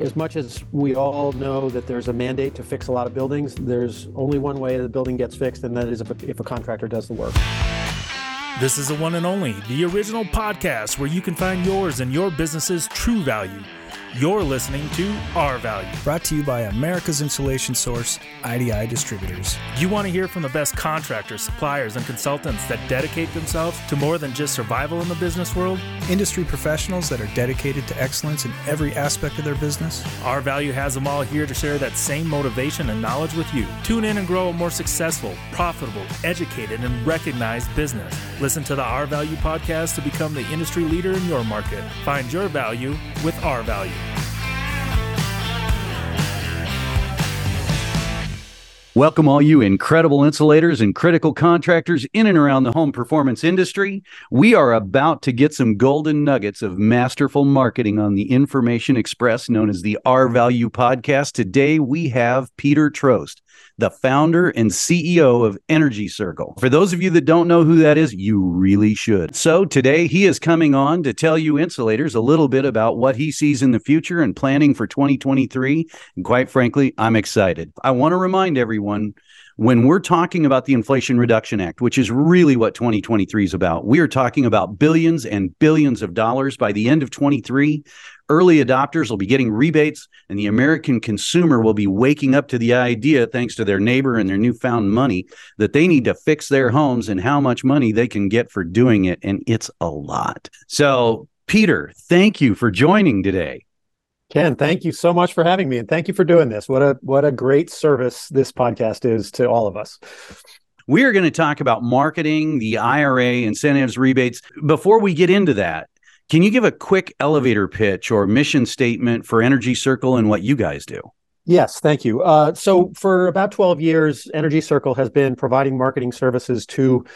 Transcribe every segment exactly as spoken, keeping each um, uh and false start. As much as we all know that there's a mandate to fix a lot of buildings, there's only one way the building gets fixed, and that is if a, if a contractor does the work. This is the one and only, the original podcast where you can find yours and your business's true value. You're listening to R-Value, brought to you by America's insulation source, I D I Distributors. You want to hear from the best contractors, suppliers, and consultants that dedicate themselves to more than just survival in the business world? Industry professionals that are dedicated to excellence in every aspect of their business? R-Value has them all here to share that same motivation and knowledge with you. Tune in and grow a more successful, profitable, educated, and recognized business. Listen to the R-Value podcast to become the industry leader in your market. Find your value with R-Value. Welcome all you incredible insulators and critical contractors in and around the home performance industry. We are about to get some golden nuggets of masterful marketing on the Information Express known as the R-Value podcast. Today we have Peter Trost, the founder and C E O of Energy Circle. For those of you that don't know who that is, you really should. So today he is coming on to tell you insulators a little bit about what he sees in the future and planning for twenty twenty-three. And quite frankly, I'm excited. I want to remind everyone, when we're talking about the Inflation Reduction Act, which is really what twenty twenty-three is about, we are talking about billions and billions of dollars by the end of twenty-three. Early adopters will be getting rebates, and the American consumer will be waking up to the idea, thanks to their neighbor and their newfound money, that they need to fix their homes and how much money they can get for doing it, and it's a lot. So, Peter, thank you for joining today. Ken, thank you so much for having me, and thank you for doing this. What a what a great service this podcast is to all of us. We are going to talk about marketing, the I R A, incentives, rebates. Before we get into that, can you give a quick elevator pitch or mission statement for Energy Circle and what you guys do? Yes, thank you. Uh, so for about twelve years, Energy Circle has been providing marketing services to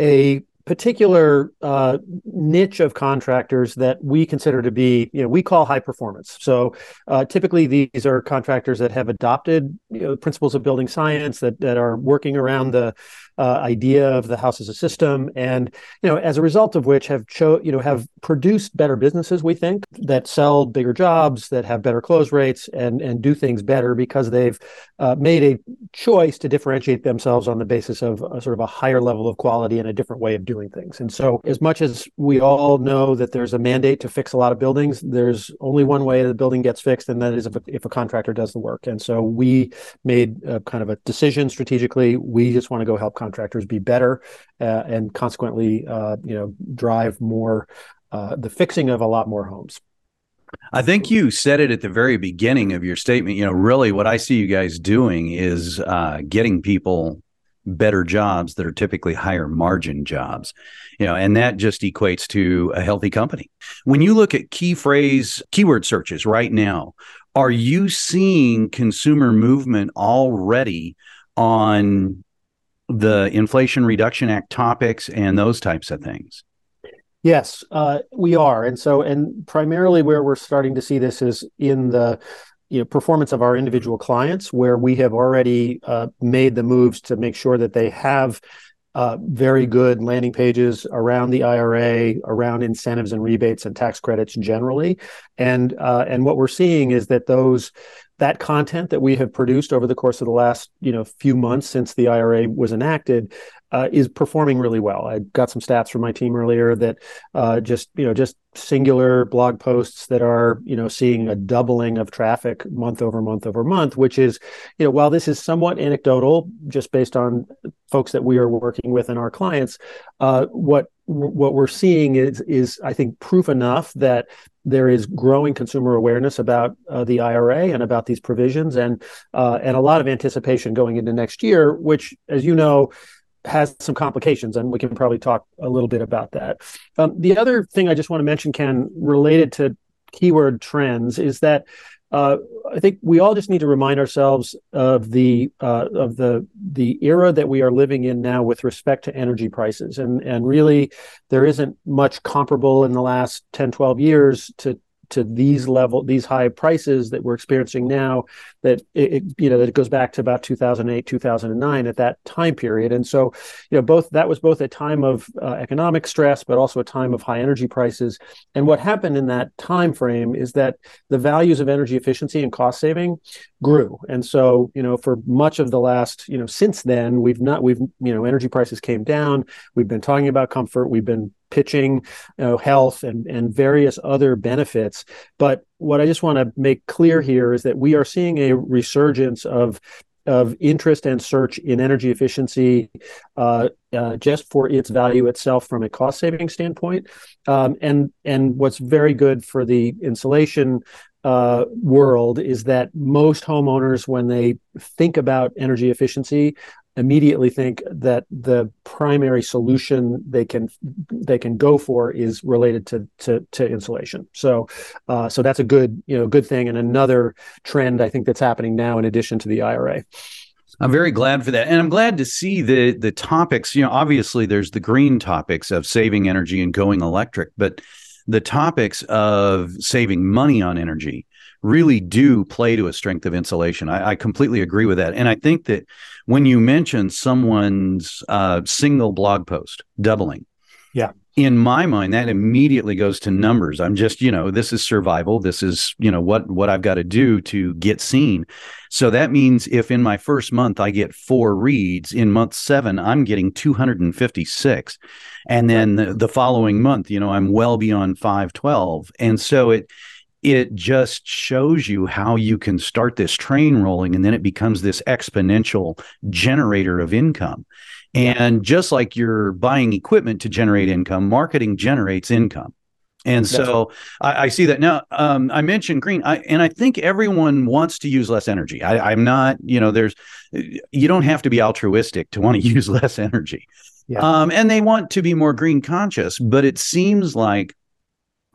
a particular uh, niche of contractors that we consider to be, you know, we call high performance. So uh, typically these are contractors that have adopted, you know, principles of building science that that are working around the uh, idea of the house as a system, and, you know, as a result of which have cho- you know have produced better businesses, we think, that sell bigger jobs, that have better close rates, and and do things better because they've uh, made a choice to differentiate themselves on the basis of a sort of a higher level of quality and a different way of doing things. And so as much as we all know that there's a mandate to fix a lot of buildings, there's only one way the building gets fixed, and that is if a, if a contractor does the work. And so we made a, kind of a decision strategically. We just want to go help contractors be better uh, and consequently, uh, you know, drive more, uh, the fixing of a lot more homes. I think you said it at the very beginning of your statement. You know, really what I see you guys doing is uh, getting people better jobs that are typically higher margin jobs, you know, and that just equates to a healthy company. When you look at key phrase, keyword searches right now, are you seeing consumer movement already on the Inflation Reduction Act topics and those types of things? Yes, uh, we are. And so, and primarily where we're starting to see this is in the You know, performance of our individual clients, where we have already uh, made the moves to make sure that they have uh, very good landing pages around the I R A, around incentives and rebates and tax credits generally. And uh, and what we're seeing is that those that content that we have produced over the course of the last you know few months since the I R A was enacted uh, is performing really well. I got some stats from my team earlier that uh, just you know just singular blog posts that are you know seeing a doubling of traffic month over month over month, which is, you know while this is somewhat anecdotal, just based on folks that we are working with and our clients, uh, what what we're seeing is is I think proof enough that there is growing consumer awareness about uh, the I R A and about these provisions, and uh, and a lot of anticipation going into next year, which, as you know, has some complications, and we can probably talk a little bit about that. Um, the other thing I just want to mention, Ken, related to keyword trends, is that uh, I think we all just need to remind ourselves of the uh, of the the era that we are living in now with respect to energy prices, and and really there isn't much comparable in the last ten, twelve years to to these level, these high prices that we're experiencing now, that it, it you know, that it goes back to about two thousand eight, two thousand nine at that time period. And so, you know, both that was both a time of uh, economic stress, but also a time of high energy prices. And what happened in that time frame is that the values of energy efficiency and cost saving grew. And so, you know, for much of the last, you know, since then, we've not, we've, you know, energy prices came down. We've been talking about comfort. We've been pitching, you know, health and, and various other benefits. But what I just want to make clear here is that we are seeing a resurgence of of interest and search in energy efficiency uh, uh, just for its value itself from a cost-saving standpoint. Um, and and what's very good for the insulation uh, world is that most homeowners, when they think about energy efficiency, immediately think that the primary solution they can they can go for is related to to, to insulation. So, uh, so that's a good you know good thing, and another trend I think that's happening now in addition to the I R A. I'm very glad for that. And I'm glad to see the the topics. You know, obviously there's the green topics of saving energy and going electric, but the topics of saving money on energy really do play to a strength of insulation. I, I completely agree with that. And I think that when you mention someone's uh, single blog post doubling, yeah, in my mind, that immediately goes to numbers. I'm just, you know, this is survival. This is, you know, what, what I've got to do to get seen. So that means if in my first month I get four reads, in month seven, I'm getting two hundred fifty-six. And then the, the following month, you know, I'm well beyond five twelve. And so it, It just shows you how you can start this train rolling, and then it becomes this exponential generator of income. And just like you're buying equipment to generate income, marketing generates income. And That's so right. I, I see that now. Um, I mentioned green, I, and I think everyone wants to use less energy. I, I'm not, you know, there's, you don't have to be altruistic to want to use less energy. Yeah. Um, and they want to be more green conscious, but it seems like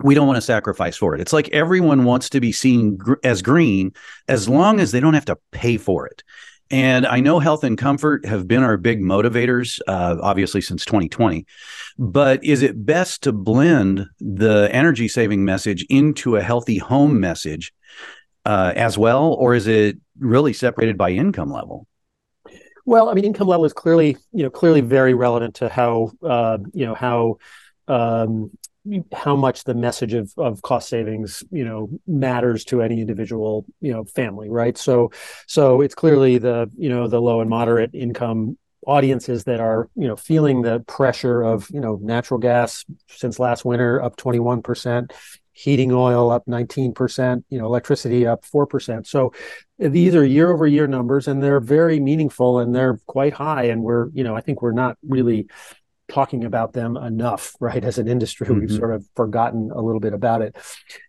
we don't want to sacrifice for it. It's like everyone wants to be seen gr- as green as long as they don't have to pay for it. And I know health and comfort have been our big motivators, uh, obviously since twenty twenty. But is it best to blend the energy saving message into a healthy home message uh, as well? Or is it really separated by income level? Well, I mean, income level is clearly, you know, clearly very relevant to how, uh, you know, how, um, how much the message of, of cost savings, you know, matters to any individual, you know, family, right? So, so it's clearly the, you know, the low and moderate income audiences that are, you know, feeling the pressure of, you know, natural gas since last winter up twenty-one percent, heating oil up nineteen percent, you know, electricity up four percent. So these are year over year numbers, and they're very meaningful, and they're quite high. And we're, you know, I think we're not really talking about them enough, right? As an industry, mm-hmm. We've sort of forgotten a little bit about it.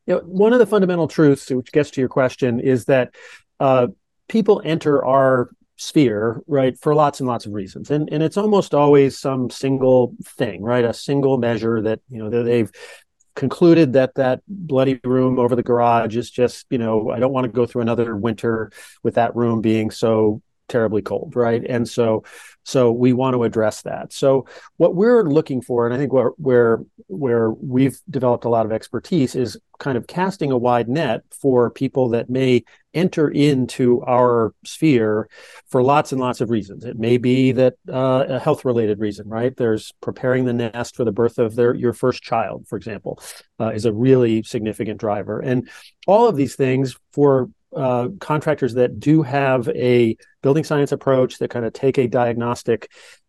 You know, one of the fundamental truths, which gets to your question, is that uh, people enter our sphere, right, for lots and lots of reasons, and and it's almost always some single thing, right? A single measure that you know that they've concluded that that bloody room over the garage is just, you know, I don't want to go through another winter with that room being so terribly cold, right? And so, so we want to address that. So what we're looking for, and I think where where where we've developed a lot of expertise, is kind of casting a wide net for people that may enter into our sphere for lots and lots of reasons. It may be that uh, a health-related reason, right? There's preparing the nest for the birth of their your first child, for example, uh, is a really significant driver, and all of these things for Uh, contractors that do have a building science approach that kind of take a diagnostic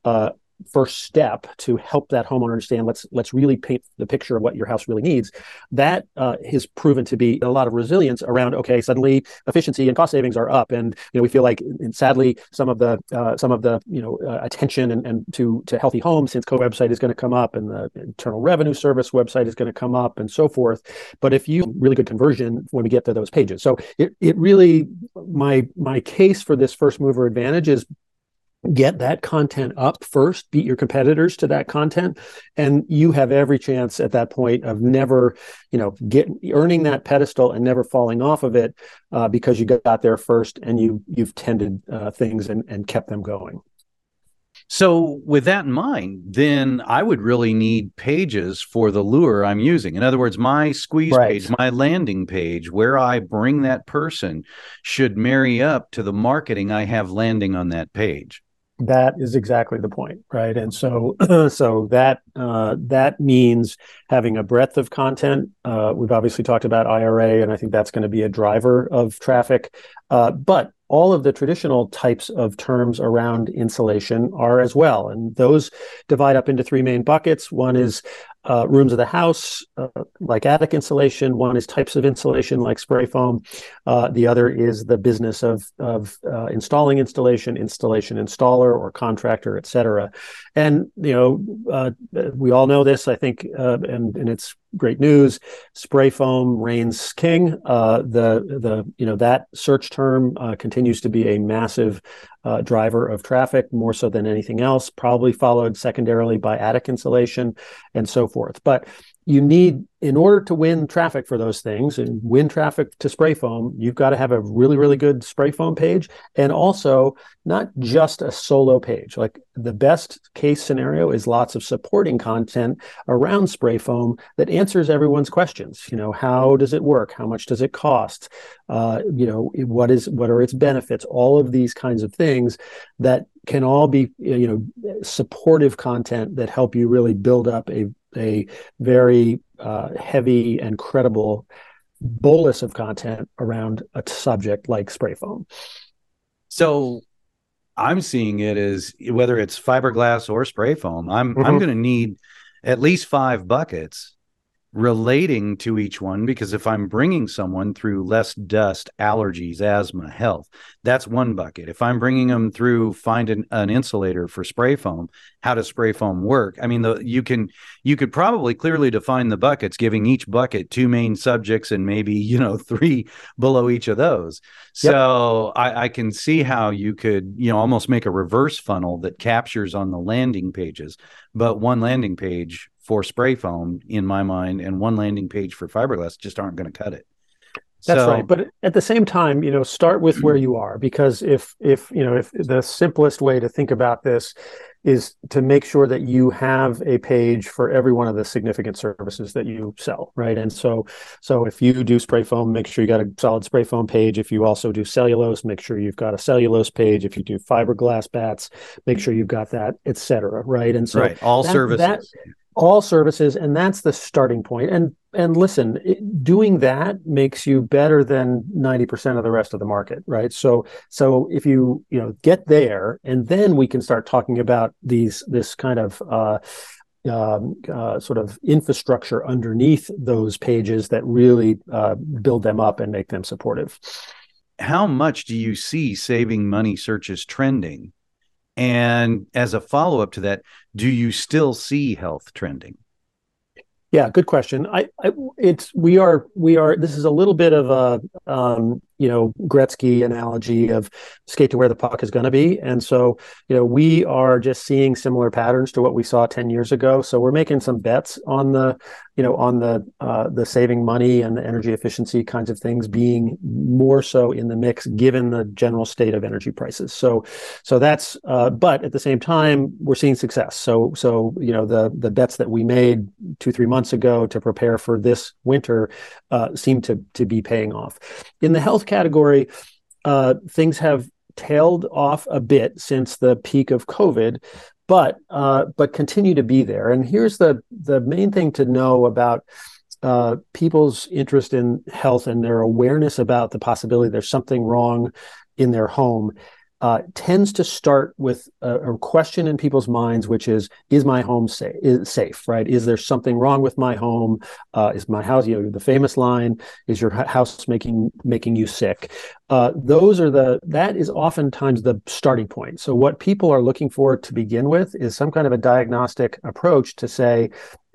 uh, first step to help that homeowner understand, let's let's really paint the picture of what your house really needs. That uh, has proven to be a lot of resilience around, okay, suddenly efficiency and cost savings are up, and you know we feel like, and sadly, some of the uh, some of the you know uh, attention and, and to to healthy homes since co website is going to come up, and the Internal Revenue Service website is going to come up, and so forth. But if you really good conversion when we get to those pages, so it it really my my case for this first mover advantage is, get that content up first, beat your competitors to that content, and you have every chance at that point of never, you know, get earning that pedestal and never falling off of it uh, because you got there first and you you've tended uh, things and, and kept them going. So with that in mind, then I would really need pages for the lure I'm using. In other words, my squeeze right. page, my landing page, where I bring that person should marry up to the marketing I have landing on that page. That is exactly the point, right? And so so that uh, that means having a breadth of content. Uh, we've obviously talked about I R A, and I think that's going to be a driver of traffic. Uh, but all of the traditional types of terms around insulation are as well. And those divide up into three main buckets. One is uh, rooms of the house, uh, like attic insulation. One is types of insulation, like spray foam. Uh, the other is the business of, of uh, installing installation, installation installer or contractor, et cetera. And, you know, uh, we all know this, I think, uh, and, and it's great news. Spray foam reigns king. Uh, the the you know that search term uh, continues to be a massive uh, driver of traffic, more so than anything else. Probably followed secondarily by attic insulation and so forth. But you need, in order to win traffic for those things and win traffic to spray foam, you've got to have a really, really good spray foam page, and also not just a solo page. Like the best case scenario is lots of supporting content around spray foam that answers everyone's questions. You know, how does it work? How much does it cost? Uh, you know, what is what are its benefits? All of these kinds of things that can all be, you know, supportive content that help you really build up a a very uh, heavy and credible bolus of content around a subject like spray foam. So I'm seeing it as, whether it's fiberglass or spray foam, I'm mm-hmm. I'm going to need at least five buckets relating to each one, because if I'm bringing someone through less dust, allergies, asthma, health, that's one bucket. If I'm bringing them through find an, an insulator for spray foam, how does spray foam work? I mean, the, you can you could probably clearly define the buckets, giving each bucket two main subjects and maybe, you know, three below each of those. Yep. So I, I can see how you could, you know, almost make a reverse funnel that captures on the landing pages, but one landing page for spray foam, in my mind, and one landing page for fiberglass just aren't going to cut it. That's so, right. But at the same time, you know, start with where you are, because if, if, you know, if the simplest way to think about this is to make sure that you have a page for every one of the significant services that you sell, right? And so, so if you do spray foam, make sure you got a solid spray foam page. If you also do cellulose, make sure you've got a cellulose page. If you do fiberglass bats, make sure you've got that, et cetera, right? And so right. all that, services. That, All services, and that's the starting point. And and listen, it, doing that makes you better than ninety percent of the rest of the market, right? So so if you you know get there, and then we can start talking about these this kind of uh, uh, uh, sort of infrastructure underneath those pages that really uh, build them up and make them supportive. How much do you see saving money searches trending? And as a follow-up to that, do you still see health trending? Yeah, good question. I, I it's we are we are. This is a little bit of a um, you know Gretzky analogy of skate to where the puck is going to be, and so you know we are just seeing similar patterns to what we saw ten years ago. So we're making some bets on the you know on the uh, the saving money and the energy efficiency kinds of things being more so in the mix given the general state of energy prices. So so that's uh, but at the same time we're seeing success. So so you know the the bets that we made two three months. months ago to prepare for this winter uh, seem to to be paying off. In the health category, uh, things have tailed off a bit since the peak of COVID, but uh, but continue to be there. And here's the the main thing to know about uh, people's interest in health and their awareness about the possibility there's something wrong in their home. Uh, tends to start with a, a question in people's minds, which is, is my home safe? Is safe, right? Is there something wrong with my home? Uh, is my house, you know, the famous line, is your house making making you sick? Uh, those are the, that is oftentimes the starting point. So what people are looking for to begin with is some kind of a diagnostic approach to say,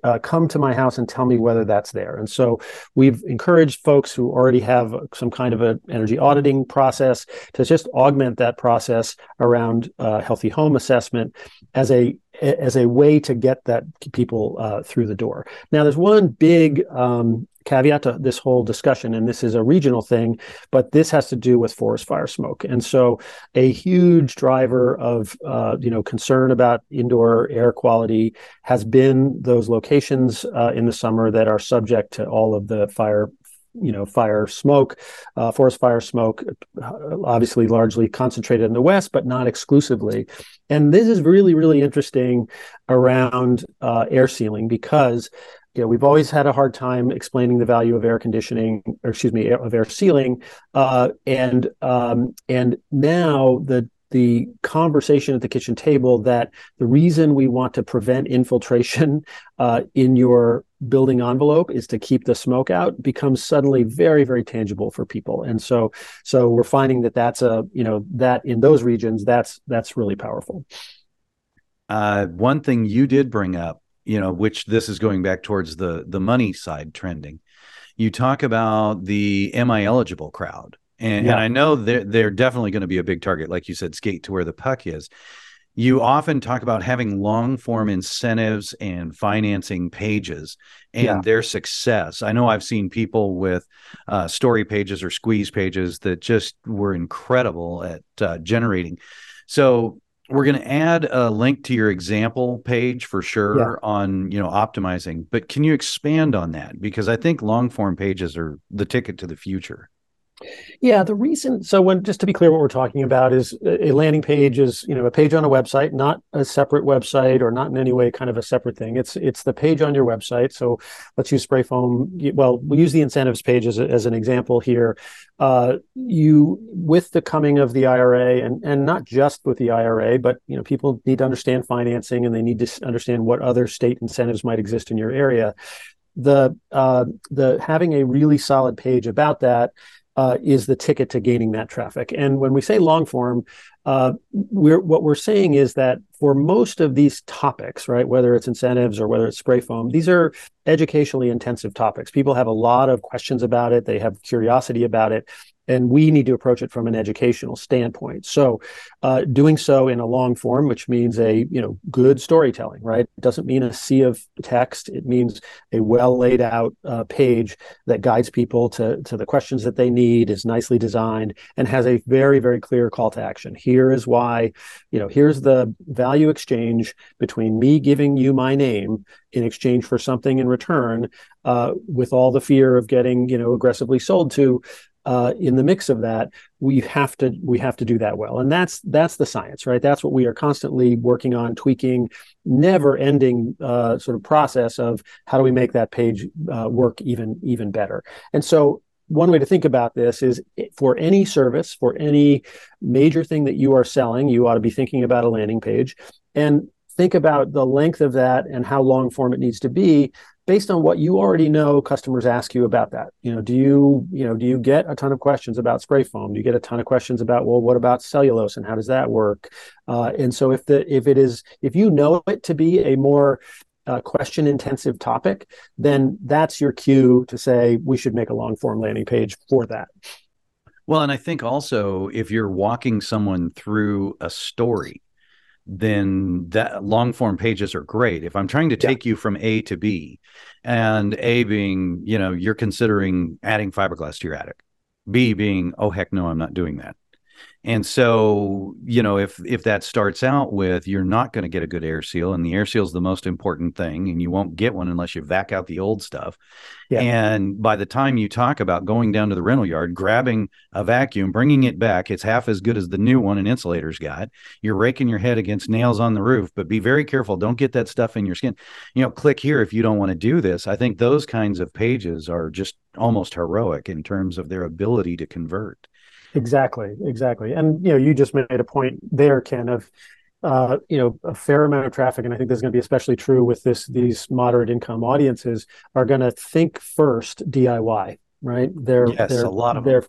Uh, come to my house and tell me whether that's there. And so we've encouraged folks who already have some kind of an energy auditing process to just augment that process around uh, healthy home assessment as a as a way to get that people uh, through the door. Now, there's one big um, caveat to this whole discussion, and this is a regional thing, but this has to do with forest fire smoke. And so a huge driver of uh, you know concern about indoor air quality has been those locations uh, in the summer that are subject to all of the fire you know, fire smoke, uh, forest fire smoke, obviously largely concentrated in the West, but not exclusively. And this is really, really interesting around uh, air sealing, because you know, we've always had a hard time explaining the value of air conditioning, or excuse me, of air sealing. Uh, and um, and now the the conversation at the kitchen table that the reason we want to prevent infiltration uh, in your building envelope is to keep the smoke out becomes suddenly very, very tangible for people. And so, so we're finding that that's a, you know, that in those regions, that's, that's really powerful. Uh, one thing you did bring up, you know, which this is going back towards the, the money side trending, you talk about the, am I eligible crowd? And, yeah. and I know they're, they're definitely going to be a big target. Like you said, skate to where the puck is. You often talk about having long-form incentives and financing pages and yeah. their success. I know I've seen people with uh, story pages or squeeze pages that just were incredible at uh, generating. So we're going to add a link to your example page for sure yeah. on you know optimizing. But can you expand on that? Because I think long-form pages are the ticket to the future. Yeah, the reason, so when, just to be clear, what we're talking about is a landing page is, you know, a page on a website, not a separate website or not in any way kind of a separate thing. It's it's the page on your website. So let's use spray foam. Well, we'll use the incentives page as, as an example here. Uh, you, with the coming of the I R A, and, and not just with the I R A, but, you know, people need to understand financing and they need to understand what other state incentives might exist in your area. The uh, the having a really solid page about that Uh, is the ticket to gaining that traffic. And when we say long form, uh, we're, what we're saying is that for most of these topics, right, whether it's incentives or whether it's spray foam, these are educationally intensive topics. People have a lot of questions about it. They have curiosity about it. And we need to approach it from an educational standpoint. So uh, doing so in a long form, which means a, you know, good storytelling, right? It doesn't mean a sea of text. It means a well laid out uh, page that guides people to, to the questions that they need, is nicely designed, and has a very, very clear call to action. Here is why, you know, here's the value exchange between me giving you my name in exchange for something in return, uh, with all the fear of getting, you know, aggressively sold to. Uh, in the mix of that, we have to we have to do that well, and that's that's the science, right? That's what we are constantly working on, tweaking, never-ending uh, sort of process of how do we make that page uh, work even even better. And so, one way to think about this is for any service, for any major thing that you are selling, you ought to be thinking about a landing page, and think about the length of that and how long form it needs to be, based on what you already know customers ask you about that. You know, do you, you know, do you get a ton of questions about spray foam? Do you get a ton of questions about, well, what about cellulose and how does that work? Uh, and so if the if it is, if you know it to be a more uh, question intensive topic, then that's your cue to say we should make a long form landing page for that. Well, and I think also if you're walking someone through a story, then that long form pages are great. If I'm trying to take yeah. you from A to B, and A being, you know, you're considering adding fiberglass to your attic, B being, oh, heck no, I'm not doing that. And so, you know, if, if that starts out with, you're not going to get a good air seal, and the air seal is the most important thing, and you won't get one unless you vac out the old stuff. Yeah. And by the time you talk about going down to the rental yard, grabbing a vacuum, bringing it back, it's half as good as the new one an insulator's got. You're raking your head against nails on the roof, but be very careful. Don't get that stuff in your skin. You know, click here if you don't want to do this. I think those kinds of pages are just almost heroic in terms of their ability to convert. Exactly, exactly. And, you know, you just made a point there, Ken, of, uh, you know, a fair amount of traffic. And I think this is going to be especially true with this, these moderate income audiences are going to think first D I Y, right? They're, yes, they're, a lot of them.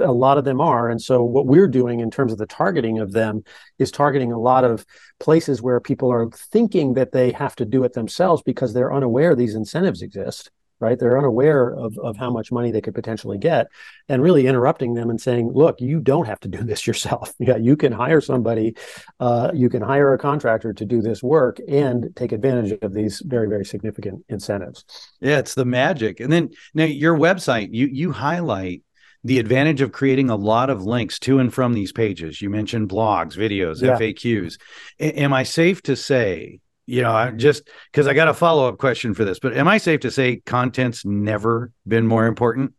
A lot of them are. And so what we're doing in terms of the targeting of them is targeting a lot of places where people are thinking that they have to do it themselves because they're unaware these incentives exist. right? They're unaware of, of how much money they could potentially get, and really interrupting them and saying, look, you don't have to do this yourself. Yeah, you can hire somebody, uh, you can hire a contractor to do this work and take advantage of these very, very significant incentives. Yeah, it's the magic. And then now your website, you you highlight the advantage of creating a lot of links to and from these pages. You mentioned blogs, videos, yeah. F A Qs. A- am I safe to say, you know, I just because I got a follow-up question for this, but am I safe to say content's never been more important?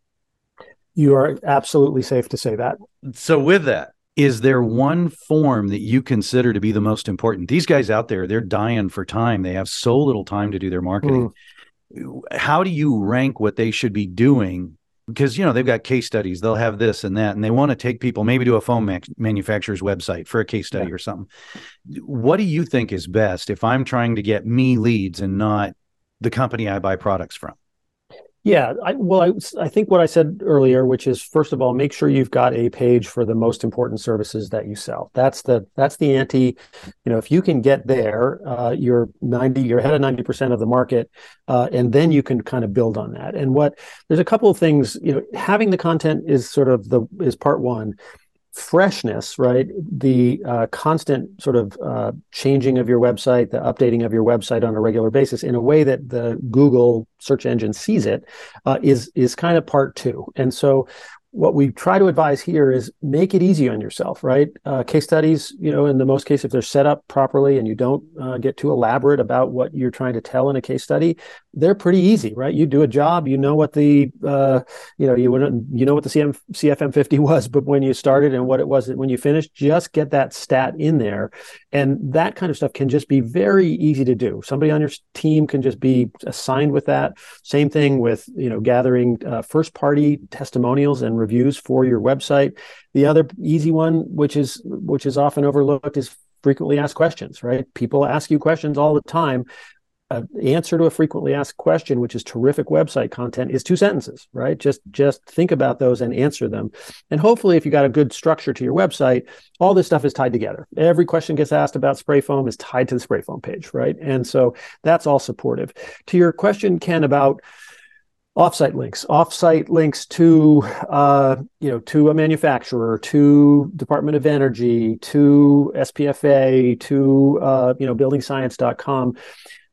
You are absolutely safe to say that. So with that, is there one form that you consider to be the most important? These guys out there, they're dying for time. They have so little time to do their marketing. Mm. How do you rank what they should be doing? Because, you know, they've got case studies, they'll have this and that, and they want to take people maybe to a phone ma- manufacturer's website for a case study yeah. or something. What do you think is best if I'm trying to get me leads and not the company I buy products from? Yeah, I, well, I, I think what I said earlier, which is, first of all, make sure you've got a page for the most important services that you sell. That's the that's the ante. You know, if you can get there, uh, you're ninety, you're ahead of ninety percent of the market, uh, and then you can kind of build on that. And what there's a couple of things. You know, having the content is sort of the is part one. Freshness, right? The uh, constant sort of uh, changing of your website, the updating of your website on a regular basis in a way that the Google search engine sees it uh, is is kind of part two. And so what we try to advise here is make it easy on yourself, right? Uh, case studies, you know, in the most case, if they're set up properly and you don't uh, get too elaborate about what you're trying to tell in a case study, they're pretty easy, right? You do a job, you know what the, uh, you know, you, you know what the C F M fifty was, but when you started and what it was when you finished, just get that stat in there. And that kind of stuff can just be very easy to do. Somebody on your team can just be assigned with that. Same thing with, you know, gathering uh, first party testimonials and reviews. Reviews for your website. The other easy one, which is which is often overlooked, is frequently asked questions, right? People ask you questions all the time. An answer to a frequently asked question, which is terrific website content, is two sentences, right? Just just think about those and answer them. And hopefully, if you got a good structure to your website, all this stuff is tied together. Every question gets asked about spray foam is tied to the spray foam page, right? And so that's all supportive. To your question, Ken, about Offsite links, offsite links to, uh, you know, to a manufacturer, to Department of Energy, to S P F A, to, uh, you know, building science dot com.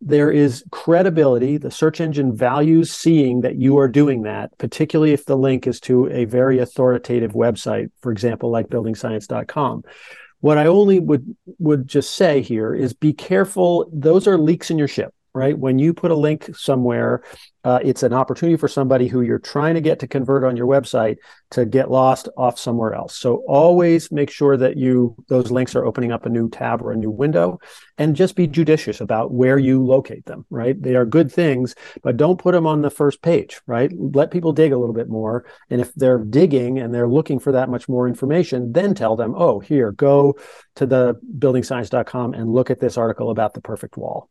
There is credibility. The search engine values seeing that you are doing that, particularly if the link is to a very authoritative website, for example, like building science dot com. What I only would would just say here is be careful. Those are leaks in your ship. Right? When you put a link somewhere, uh, it's an opportunity for somebody who you're trying to get to convert on your website to get lost off somewhere else. So always make sure that you those links are opening up a new tab or a new window, and just be judicious about where you locate them, right? They are good things, but don't put them on the first page, right? Let people dig a little bit more. And if they're digging and they're looking for that much more information, then tell them, oh, here, go to the building science dot com and look at this article about the perfect wall.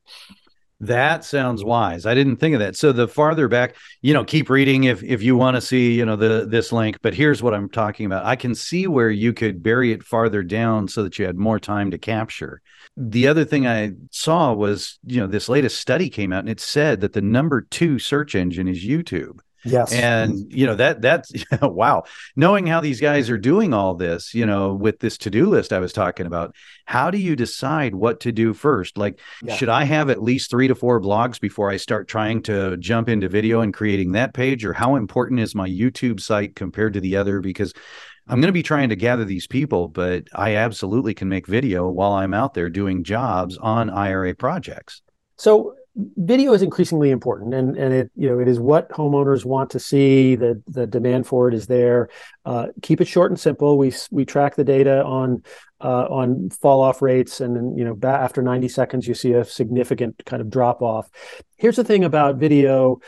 That sounds wise. I didn't think of that. So the farther back, you know, keep reading if if you want to see, you know, the this link. But here's what I'm talking about. I can see where you could bury it farther down so that you had more time to capture. The other thing I saw was, you know, this latest study came out and it said that the number two search engine is YouTube. Yes. And, you know, that that's wow. Knowing how these guys are doing all this, you know, with this to-do list I was talking about, how do you decide what to do first? Like, yeah. should I have at least three to four blogs before I start trying to jump into video and creating that page? Or how important is my YouTube site compared to the other? Because I'm going to be trying to gather these people, but I absolutely can make video while I'm out there doing jobs on I R A projects. So video is increasingly important, and, and it you know it is what homeowners want to see. The the demand for it is there. Uh, keep it short and simple. We we track the data on uh, on fall off rates, and you know after ninety seconds, you see a significant kind of drop off. Here's the thing about video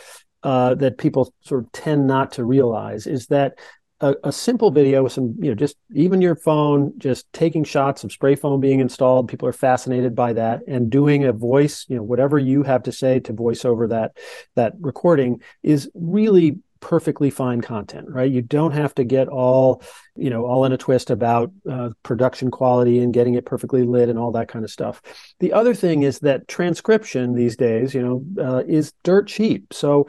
uh, that people sort of tend not to realize is that A, a simple video with some, you know, just even your phone, just taking shots of spray foam being installed. People are fascinated by that, and doing a voice, you know, whatever you have to say to voice over that, that recording is really perfectly fine content, right? You don't have to get all, you know, all in a twist about uh, production quality and getting it perfectly lit and all that kind of stuff. The other thing is that transcription these days, you know, uh, is dirt cheap. So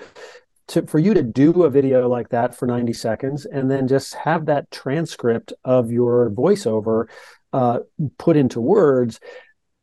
to, for you to do a video like that for ninety seconds and then just have that transcript of your voiceover uh, put into words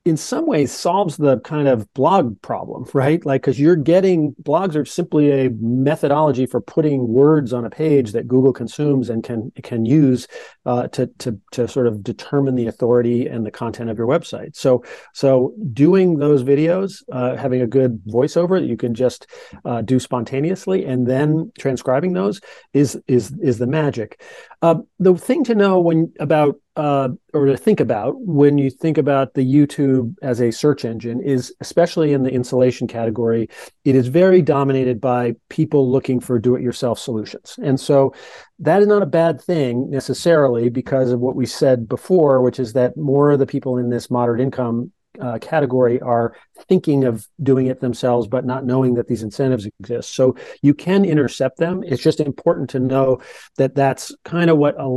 in some ways solves the kind of blog problem, right? Like, because you're getting, blogs are simply a methodology for putting words on a page that Google consumes and can can use uh, to to to sort of determine the authority and the content of your website. So so doing those videos, uh, having a good voiceover that you can just uh, do spontaneously, and then transcribing those is is is the magic. Uh, the thing to know when about Uh, or to think about when you think about the YouTube as a search engine is, especially in the insulation category, it is very dominated by people looking for do-it-yourself solutions. And so that is not a bad thing necessarily because of what we said before, which is that more of the people in this moderate income Uh, category are thinking of doing it themselves, but not knowing that these incentives exist. So you can intercept them. It's just important to know that that's kind of what a,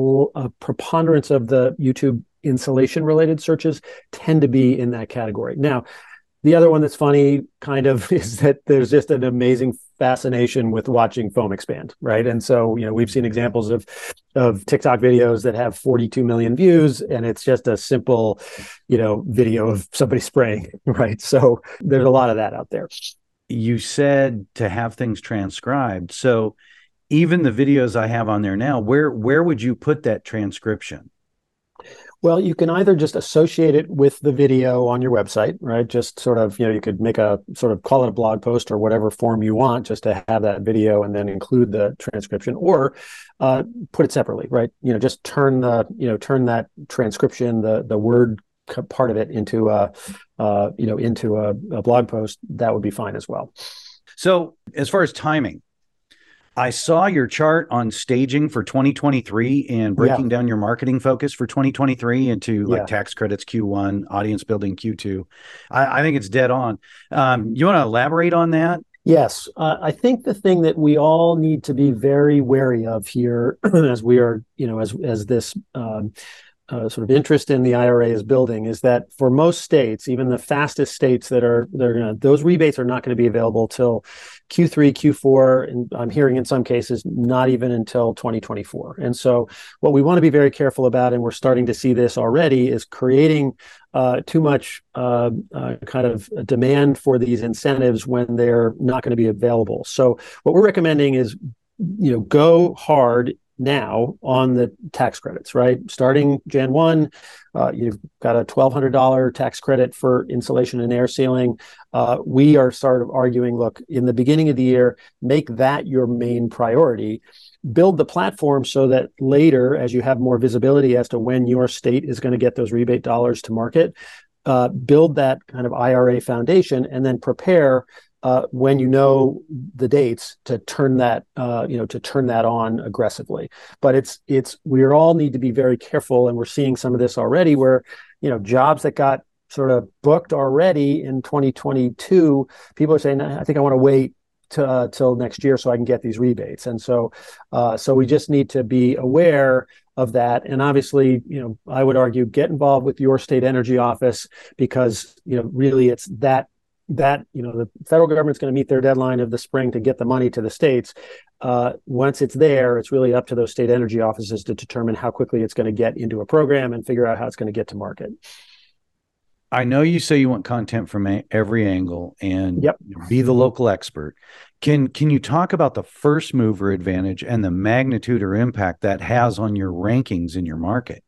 a preponderance of the YouTube insulation related searches tend to be in that category. Now, the other one that's funny kind of is that there's just an amazing fascination with watching foam expand, right? And so, you know, we've seen examples of of TikTok videos that have forty-two million views, and it's just a simple, you know, video of somebody spraying, right? So there's a lot of that out there. You said to have things transcribed. So even the videos I have on there now, where where would you put that transcription? Well, you can either just associate it with the video on your website, right? Just sort of, you know, you could make a sort of call it a blog post or whatever form you want just to have that video and then include the transcription, or uh, put it separately, right? You know, just turn the, you know, turn that transcription, the the word part of it into a, uh, you know, into a, a blog post. That would be fine as well. So as far as timing, I saw your chart on staging for twenty twenty-three and breaking yeah. down your marketing focus for twenty twenty-three into like yeah. tax credits Q one, audience building Q two. I, I think it's dead on. Um, you want to elaborate on that? Yes. Uh, I think the thing that we all need to be very wary of here as we are, you know, as, as this um, uh, sort of interest in the I R A is building is that for most states, even the fastest states that are, they're gonna, those rebates are not going to be available till Q three, Q four, and I'm hearing in some cases, not even until twenty twenty-four. And so what we want to be very careful about, and we're starting to see this already, is creating uh, too much uh, uh, kind of demand for these incentives when they're not going to be available. So what we're recommending is, you know, go hard now on the tax credits, right? Starting January first, uh, you've got a twelve hundred dollars tax credit for insulation and air sealing. Uh, we are sort of arguing, look, in the beginning of the year, make that your main priority. Build the platform so that later, as you have more visibility as to when your state is going to get those rebate dollars to market, uh, build that kind of I R A foundation and then prepare Uh, when you know the dates to turn that, uh, you know, to turn that on aggressively. But it's it's we all need to be very careful, and we're seeing some of this already, where you know jobs that got sort of booked already in twenty twenty-two, people are saying, I think I want to wait to, uh, till next year so I can get these rebates. And so, uh, so we just need to be aware of that. And obviously, you know, I would argue get involved with your state energy office because you know really it's that. that, you know, the federal government's going to meet their deadline of the spring to get the money to the states. Uh, once it's there, it's really up to those state energy offices to determine how quickly it's going to get into a program and figure out how it's going to get to market. I know you say you want content from a- every angle and yep. be the local expert. Can can you talk about the first mover advantage and the magnitude or impact that has on your rankings in your market?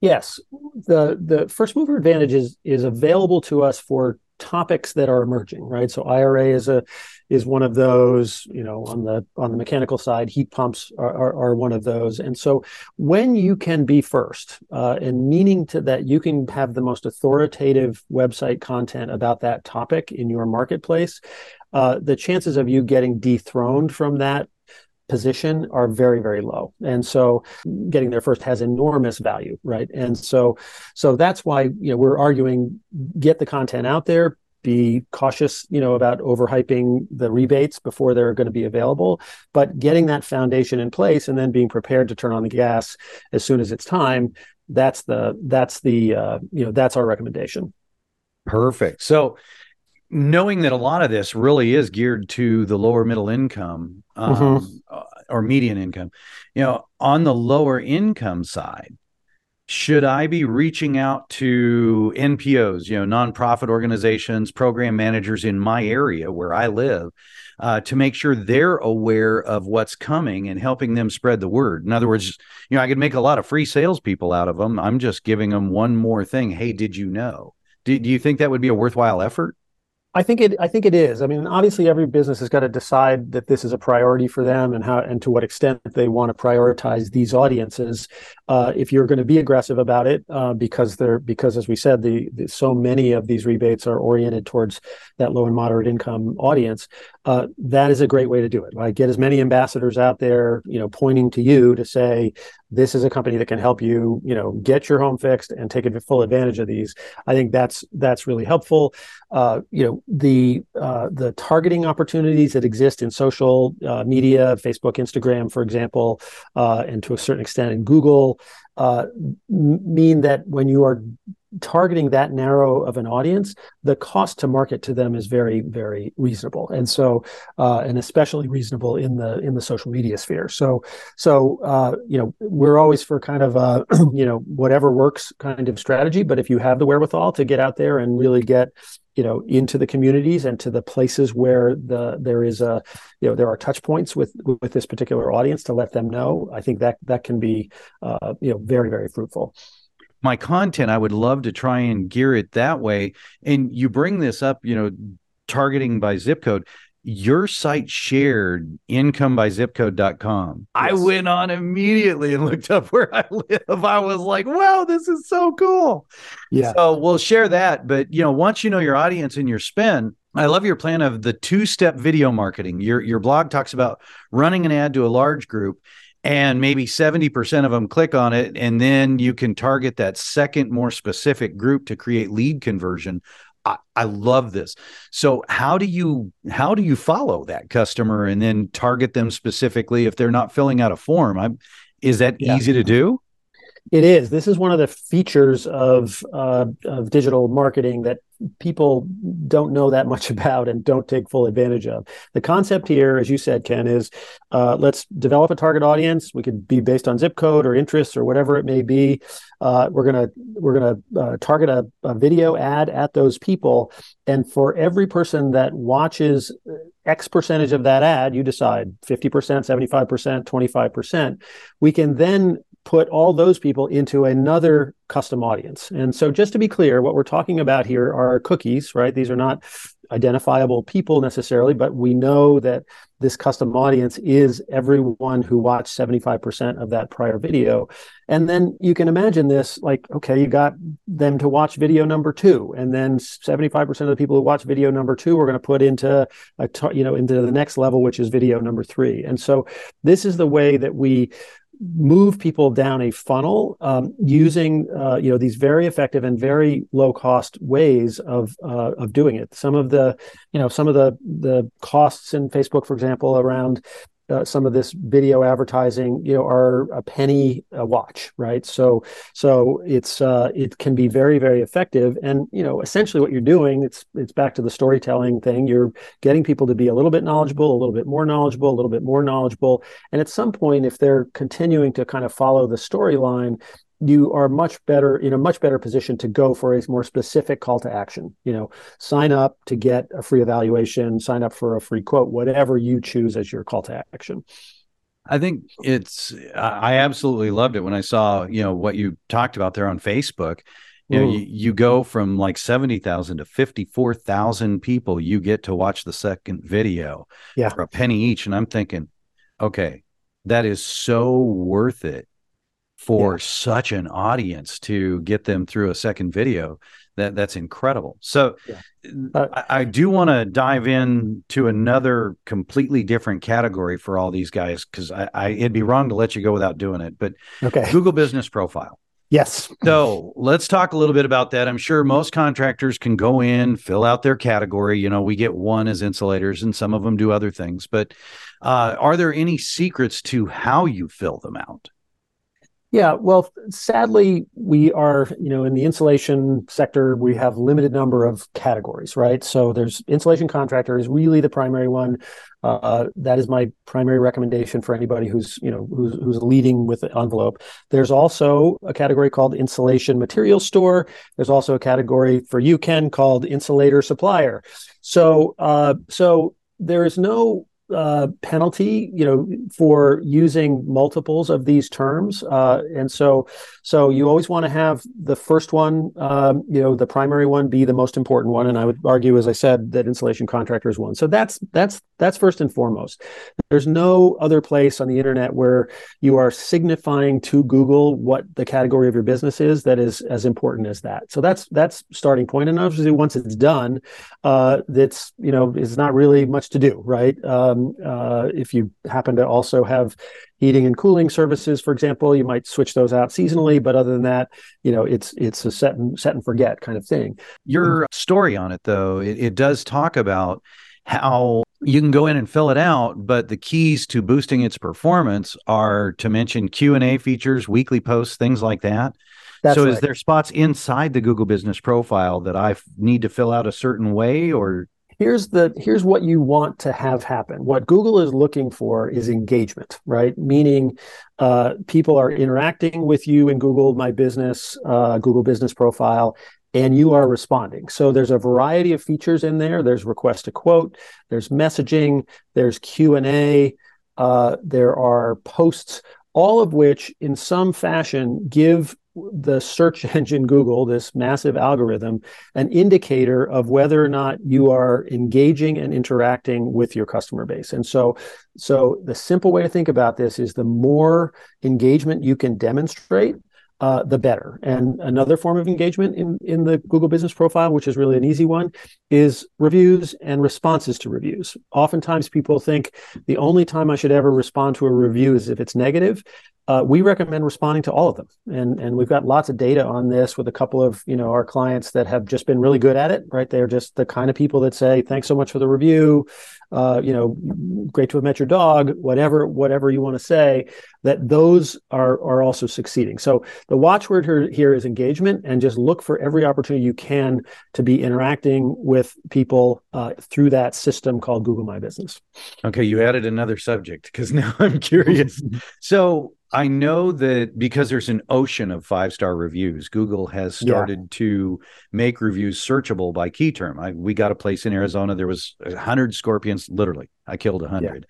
Yes. The the first mover advantage is, is available to us for topics that are emerging, right? So I R A is a is one of those, you know, on the on the mechanical side, heat pumps are, are, are one of those. And so when you can be first, uh, and meaning to that you can have the most authoritative website content about that topic in your marketplace, uh, the chances of you getting dethroned from that position are very, very low. And so getting there first has enormous value, right? And so so that's why, you know, we're arguing get the content out there, be cautious, you know, about overhyping the rebates before they're going to be available, but getting that foundation in place and then being prepared to turn on the gas as soon as it's time, that's the that's the uh, you know, that's our recommendation. Perfect. So knowing that a lot of this really is geared to the lower middle income um, mm-hmm. or median income, you know, on the lower income side, should I be reaching out to N P Os, you know, nonprofit organizations, program managers in my area where I live, uh, to make sure they're aware of what's coming and helping them spread the word? In other words, you know, I could make a lot of free salespeople out of them. I'm just giving them one more thing. Hey, did you know? Do, do you think that would be a worthwhile effort? I think it. I think it is. I mean, obviously, every business has got to decide that this is a priority for them, and how and to what extent they want to prioritize these audiences. Uh, if you're going to be aggressive about it, uh, because they're because as we said, the, the so many of these rebates are oriented towards that low and moderate income audience. Uh, that is a great way to do it. Like, get as many ambassadors out there, you know, pointing to you to say, this is a company that can help you, you know, get your home fixed and take full advantage of these. I think that's that's really helpful. Uh, you know, the uh, the targeting opportunities that exist in social uh, media, Facebook, Instagram, for example, uh, and to a certain extent in Google, uh, mean that when you are targeting that narrow of an audience, the cost to market to them is very, very reasonable, and so uh, and especially reasonable in the in the social media sphere. So, so uh, you know, we're always for kind of a, you know, whatever works kind of strategy. But if you have the wherewithal to get out there and really get, you know, into the communities and to the places where the there is a, you know, there are touch points with with this particular audience to let them know, I think that that can be uh, you know, very, very fruitful. My content, I would love to try and gear it that way. And you bring this up, you know, targeting by zip code. Your site shared income by zip code dot com. Yes. I went on immediately and looked up where I live. I was like, wow, this is so cool. Yeah. So we'll share that. But, you know, once you know your audience and your spend, I love your plan of the two-step video marketing. Your, your blog talks about running an ad to a large group, and maybe seventy percent of them click on it, and then you can target that second, more specific group to create lead conversion. I, I love this. So how do you how do you follow that customer and then target them specifically if they're not filling out a form? I'm, is that yeah. easy to do? It is. This is one of the features of uh, of digital marketing that people don't know that much about and don't take full advantage of. The concept here, as you said, Ken, is uh, let's develop a target audience. We could be based on zip code or interests or whatever it may be. Uh, we're gonna we're gonna uh, target a, a video ad at those people, and for every person that watches X percentage of that ad, you decide fifty percent, seventy-five percent, twenty-five percent. We can then put all those people into another custom audience. And so just to be clear, what we're talking about here are cookies, right? These are not identifiable people necessarily, but we know that this custom audience is everyone who watched seventy-five percent of that prior video. And then you can imagine this, like, okay, you got them to watch video number two, and then seventy-five percent of the people who watch video number two we're going to put into a, you know, into the next level, which is video number three. And so this is the way that we move people down a funnel, um, using uh, you know, these very effective and very low cost ways of uh, of doing it. Some of the you know some of the the costs in Facebook, for example, around Uh, some of this video advertising, you know, are a penny a watch, right? So, so it's uh, it can be very, very effective. And you know, essentially, what you're doing, it's it's back to the storytelling thing. You're getting people to be a little bit knowledgeable, a little bit more knowledgeable, a little bit more knowledgeable. And at some point, if they're continuing to kind of follow the storyline, you are much better in a much better position to go for a more specific call to action. You know, sign up to get a free evaluation, sign up for a free quote, whatever you choose as your call to action. I think it's, I absolutely loved it when I saw, you know, what you talked about there on Facebook. You know, you, you go from like seventy thousand to fifty-four thousand people you get to watch the second video yeah. for a penny each. And I'm thinking, okay, that is so worth it for yeah. such an audience to get them through a second video. That that's incredible. So yeah. uh, I, I do want to dive in to another completely different category for all these guys, because I, I it'd be wrong to let you go without doing it. But okay. Google Business Profile. Yes. So let's talk a little bit about that. I'm sure most contractors can go in, fill out their category. You know, we get one as insulators and some of them do other things. But uh, are there any secrets to how you fill them out? Yeah, well, sadly, we are, you know, in the insulation sector, we have limited number of categories, right? So there's insulation contractor is really the primary one. Uh, that is my primary recommendation for anybody who's, you know, who's, who's leading with the envelope. There's also a category called insulation material store. There's also a category for you, Ken, called insulator supplier. So, uh, so there is no Uh, penalty, you know, for using multiples of these terms, uh, and so, so you always want to have the first one, um, you know, the primary one, be the most important one. And I would argue, as I said, that insulation contractor is one. So that's that's that's first and foremost. There's no other place on the internet where you are signifying to Google what the category of your business is that is as important as that. So that's that's starting point. And obviously, once it's done, uh, that's you know, it's not really much to do, right? Um, Uh, if you happen to also have heating and cooling services, for example, you might switch those out seasonally. But other than that, you know, it's it's a set and set and forget kind of thing. Your story on it, though, it, it does talk about how you can go in and fill it out, but the keys to boosting its performance are to mention Q and A features, weekly posts, things like that. That's so right. Is there spots inside the Google Business Profile that I need to fill out a certain way, or? Here's the here's what you want to have happen. What Google is looking for is engagement, right? Meaning uh, people are interacting with you in Google My Business, uh, Google Business Profile, and you are responding. So there's a variety of features in there. There's request a quote, there's messaging, there's Q and A, uh, there are posts, all of which in some fashion give the search engine Google, this massive algorithm, an indicator of whether or not you are engaging and interacting with your customer base. And so, so the simple way to think about this is the more engagement you can demonstrate, uh, the better. And another form of engagement in, in the Google Business Profile, which is really an easy one, is reviews and responses to reviews. Oftentimes people think the only time I should ever respond to a review is if it's negative. Uh, we recommend responding to all of them. And, and we've got lots of data on this with a couple of, you know, our clients that have just been really good at it, right? They're just the kind of people that say, thanks so much for the review. Uh, you know, great to have met your dog, whatever, whatever you want to say, that those are, are also succeeding. So the watchword here, here is engagement, and just look for every opportunity you can to be interacting with people uh, through that system called Google My Business. Okay. You added another subject because now I'm curious. So I know that because there's an ocean of five-star reviews, Google has started yeah. to make reviews searchable by key term. I, we got a place in Arizona, there was one hundred scorpions, literally. I killed one hundred.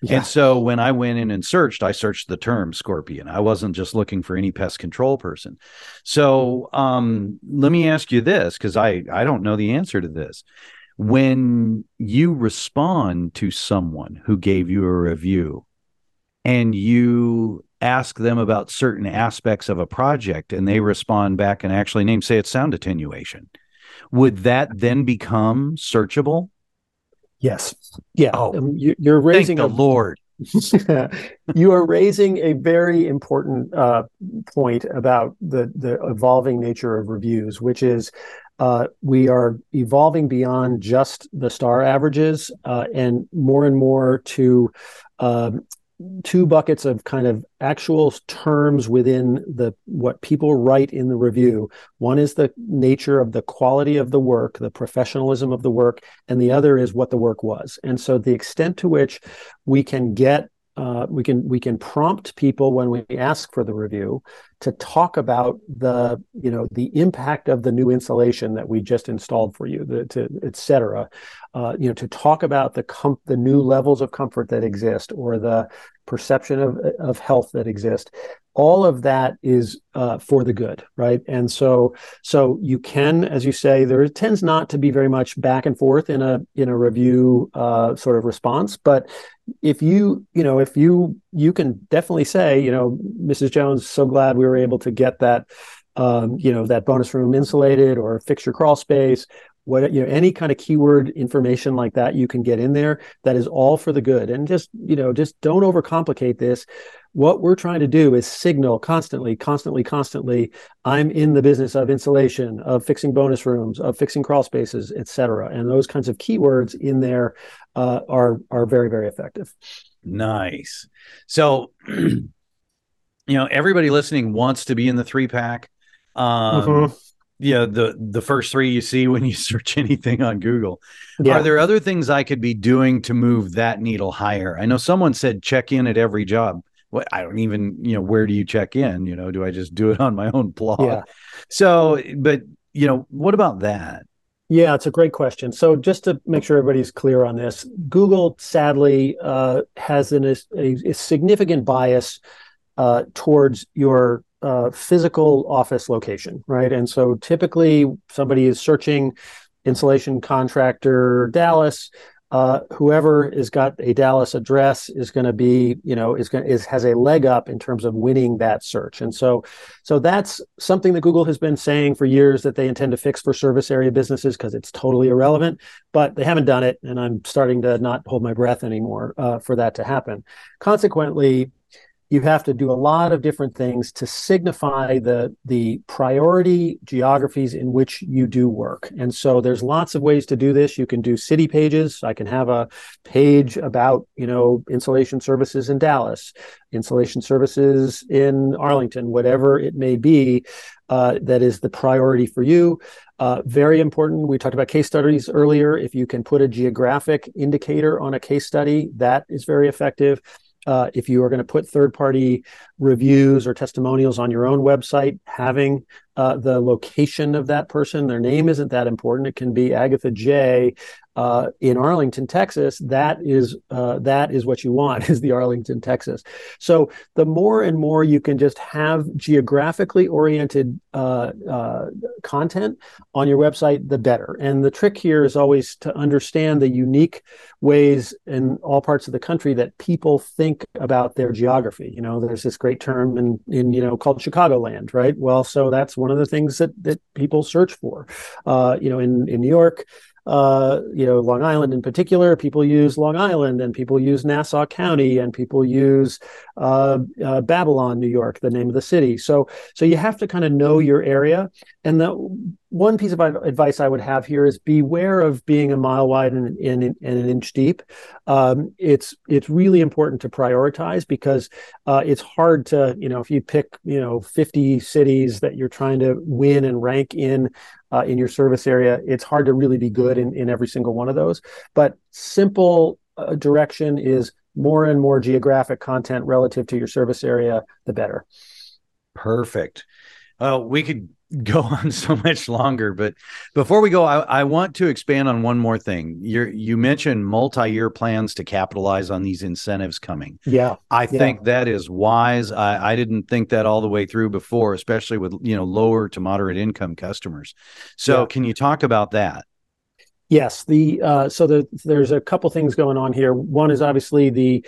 Yeah. Yeah. And so when I went in and searched, I searched the term scorpion. I wasn't just looking for any pest control person. So um, let me ask you this, because I, I don't know the answer to this. When you respond to someone who gave you a review and you ask them about certain aspects of a project and they respond back and actually name, say it's sound attenuation, would that then become searchable? Yes. Yeah. Oh, um, you, you're raising thank the a, Lord. You are raising a very important uh, point about the, the evolving nature of reviews, which is Uh, we are evolving beyond just the star averages uh, and more and more to um, two buckets of kind of actual terms within the what people write in the review. One is the nature of the quality of the work, the professionalism of the work, and the other is what the work was. And so the extent to which we can get Uh, we can we can prompt people when we ask for the review to talk about the you know the impact of the new insulation that we just installed for you, the, to et cetera, uh, you know to talk about the com- the new levels of comfort that exist or the perception of of health that exist. All of that is uh, for the good, right? And so, so you can, as you say, there tends not to be very much back and forth in a in a review uh, sort of response. But if you, you know, if you you can definitely say, you know, Missus Jones, so glad we were able to get that, um, you know, that bonus room insulated or fix your crawl space. What, you know, any kind of keyword information like that you can get in there, that is all for the good. And just, you know, just don't overcomplicate this. What we're trying to do is signal constantly, constantly, constantly, I'm in the business of insulation, of fixing bonus rooms, of fixing crawl spaces, et cetera. And those kinds of keywords in there uh, are, are very, very effective. Nice. So you know, everybody listening wants to be in the three pack. Um, mm-hmm. Yeah, the the first three you see when you search anything on Google. Yeah. Are there other things I could be doing to move that needle higher? I know someone said check in at every job. Well, I don't even, you know, where do you check in? You know, do I just do it on my own blog? Yeah. So, but, you know, what about that? Yeah, it's a great question. So just to make sure everybody's clear on this, Google, sadly, uh, has an, a, a significant bias uh, towards your uh, physical office location, right? And so typically somebody is searching insulation contractor Dallas. Uh, whoever has got a Dallas address is going to be, you know, is going is has a leg up in terms of winning that search. And so, so that's something that Google has been saying for years that they intend to fix for service area businesses because it's totally irrelevant, but they haven't done it. And I'm starting to not hold my breath anymore uh, for that to happen. Consequently, you have to do a lot of different things to signify the the priority geographies in which you do work. And so there's lots of ways to do this. You can do city pages. I can have a page about, you know, insulation services in Dallas, insulation services in Arlington, whatever it may be, uh, that is the priority for you. Uh, very important. We talked about case studies earlier. If you can put a geographic indicator on a case study, that is very effective. Uh, if you are going to put third-party reviews or testimonials on your own website, having uh, the location of that person, their name isn't that important. It can be Agatha J. uh, in Arlington, Texas. That is uh, that is what you want, is the Arlington, Texas. So the more and more you can just have geographically oriented uh, uh, content on your website, the better. And the trick here is always to understand the unique ways in all parts of the country that people think about their geography. You know, there's this great term in, in you know, called Chicagoland, right? Well, so that's one of the things that that people search for. Uh, you know, in, in New York, uh, you know, Long Island in particular, people use Long Island and people use Nassau County and people use uh, uh, Babylon, New York, the name of the city. So, so you have to kind of know your area. And the one piece of advice I would have here is beware of being a mile wide and, and, and an inch deep. Um, it's it's really important to prioritize because uh, it's hard to, you know, if you pick, you know, fifty cities that you're trying to win and rank in uh, in your service area, it's hard to really be good in, in every single one of those. But simple uh, direction is more and more geographic content relative to your service area, the better. Perfect. Uh, we could go on so much longer, but before we go, I, I want to expand on one more thing. You're, you mentioned multi-year plans to capitalize on these incentives coming. Yeah, I yeah. think that is wise. I, I didn't think that all the way through before, especially with, you know, lower to moderate income customers. So yeah. Can you talk about that? Yes. The uh, so the, there's a couple things going on here. One is obviously the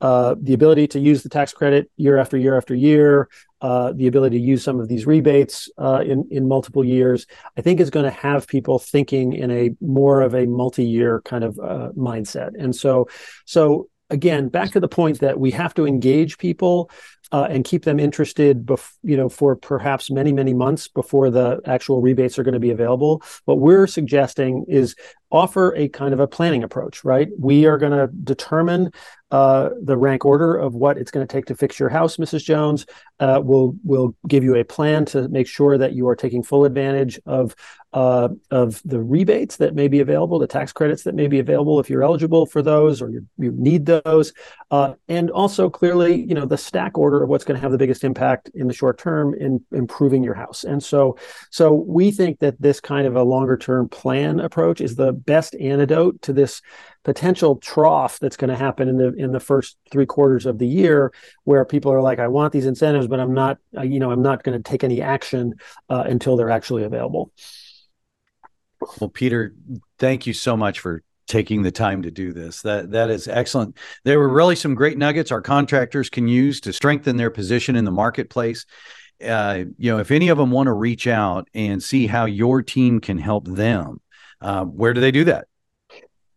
uh, the ability to use the tax credit year after year after year. Uh, the ability to use some of these rebates uh, in, in multiple years, I think is going to have people thinking in a more of a multi-year kind of uh, mindset. And so, so again, back to the point that we have to engage people uh, and keep them interested, bef- you know, for perhaps many, many months before the actual rebates are going to be available. What we're suggesting is offer a kind of a planning approach, right? We are going to determine uh, the rank order of what it's going to take to fix your house, Missus Jones. Uh, we'll we'll give you a plan to make sure that you are taking full advantage of uh, of the rebates that may be available, the tax credits that may be available if you're eligible for those or you, you need those, uh, and also clearly, you know, the stack order of what's going to have the biggest impact in the short term in improving your house. And so, so we think that this kind of a longer term plan approach is the best antidote to this potential trough that's going to happen in the in the first three quarters of the year, where people are like, "I want these incentives, but I'm not, you know, I'm not going to take any action uh, until they're actually available." Well, Peter, thank you so much for taking the time to do this. That that is excellent. There were really some great nuggets our contractors can use to strengthen their position in the marketplace. Uh, you know, if any of them want to reach out and see how your team can help them, Uh, where do they do that?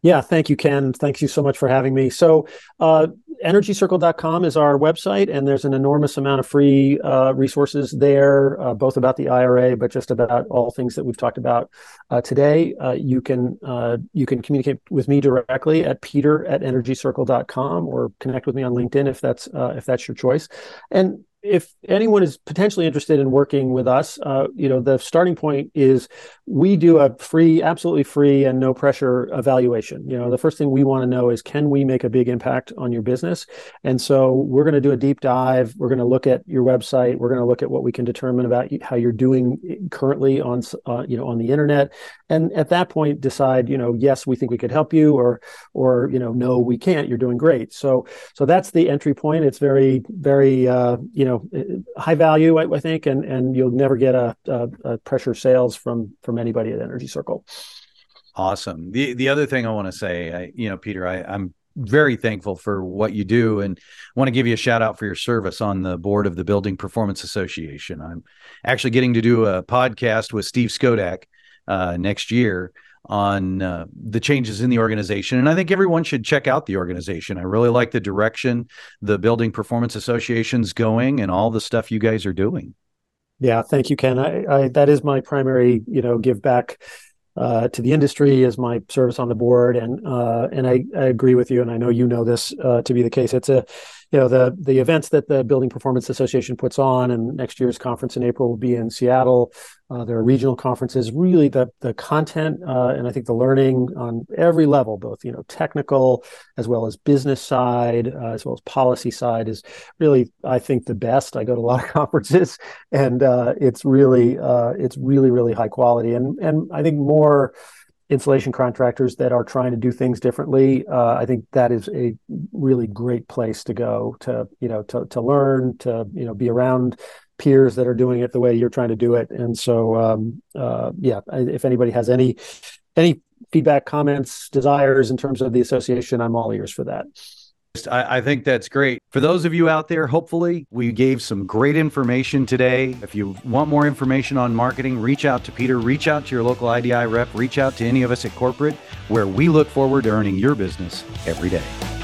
Yeah, thank you, Ken. Thank you so much for having me. So uh, energy circle dot com is our website, and there's an enormous amount of free uh, resources there, uh, both about the I R A, but just about all things that we've talked about uh, today. Uh, you can uh, you can communicate with me directly at peter at energy circle dot com or connect with me on LinkedIn if that's uh, if that's your choice. And if anyone is potentially interested in working with us, uh, you know, the starting point is we do a free, absolutely free and no pressure evaluation. You know, the first thing we want to know is, can we make a big impact on your business? And so we're going to do a deep dive. We're going to look at your website. We're going to look at what we can determine about how you're doing currently on, uh, you know, on the internet. And at that point, decide, you know, yes, we think we could help you, or, or, you know, no, we can't, you're doing great. So, so that's the entry point. It's very, very, uh, you know, high value, I, I think, and, and you'll never get a, a, a pressure sales from, from anybody at Energy Circle. Awesome. The, the other thing I want to say, I, you know, Peter, I, I'm very thankful for what you do, and want to give you a shout out for your service on the board of the Building Performance Association. I'm actually getting to do a podcast with Steve Skodak uh, next year on uh, the changes in the organization. And I think everyone should check out the organization. I really like the direction the Building Performance Association's going and all the stuff you guys are doing. Yeah, thank you, Ken. I, I, that is my primary, you know, give back Uh, to the industry is my service on the board, and uh, and I, I agree with you, and I know you know this uh, to be the case. It's a, you know, the the events that the Building Performance Association puts on, and next year's conference in April will be in Seattle. Uh, there are regional conferences. Really, the the content uh, and I think the learning on every level, both you know technical as well as business side, uh, as well as policy side, is really, I think, the best. I go to a lot of conferences, and uh, it's really uh, it's really really high quality, and and I think more insulation contractors that are trying to do things differently. Uh, I think that is a really great place to go to, you know, to to learn, to, you know, be around peers that are doing it the way you're trying to do it. And so, um, uh, yeah, if anybody has any any feedback, comments, desires in terms of the association, I'm all ears for that. I, I think that's great. For those of you out there, hopefully we gave some great information today. If you want more information on marketing, reach out to Peter, reach out to your local I D I rep, reach out to any of us at corporate, where we look forward to earning your business every day.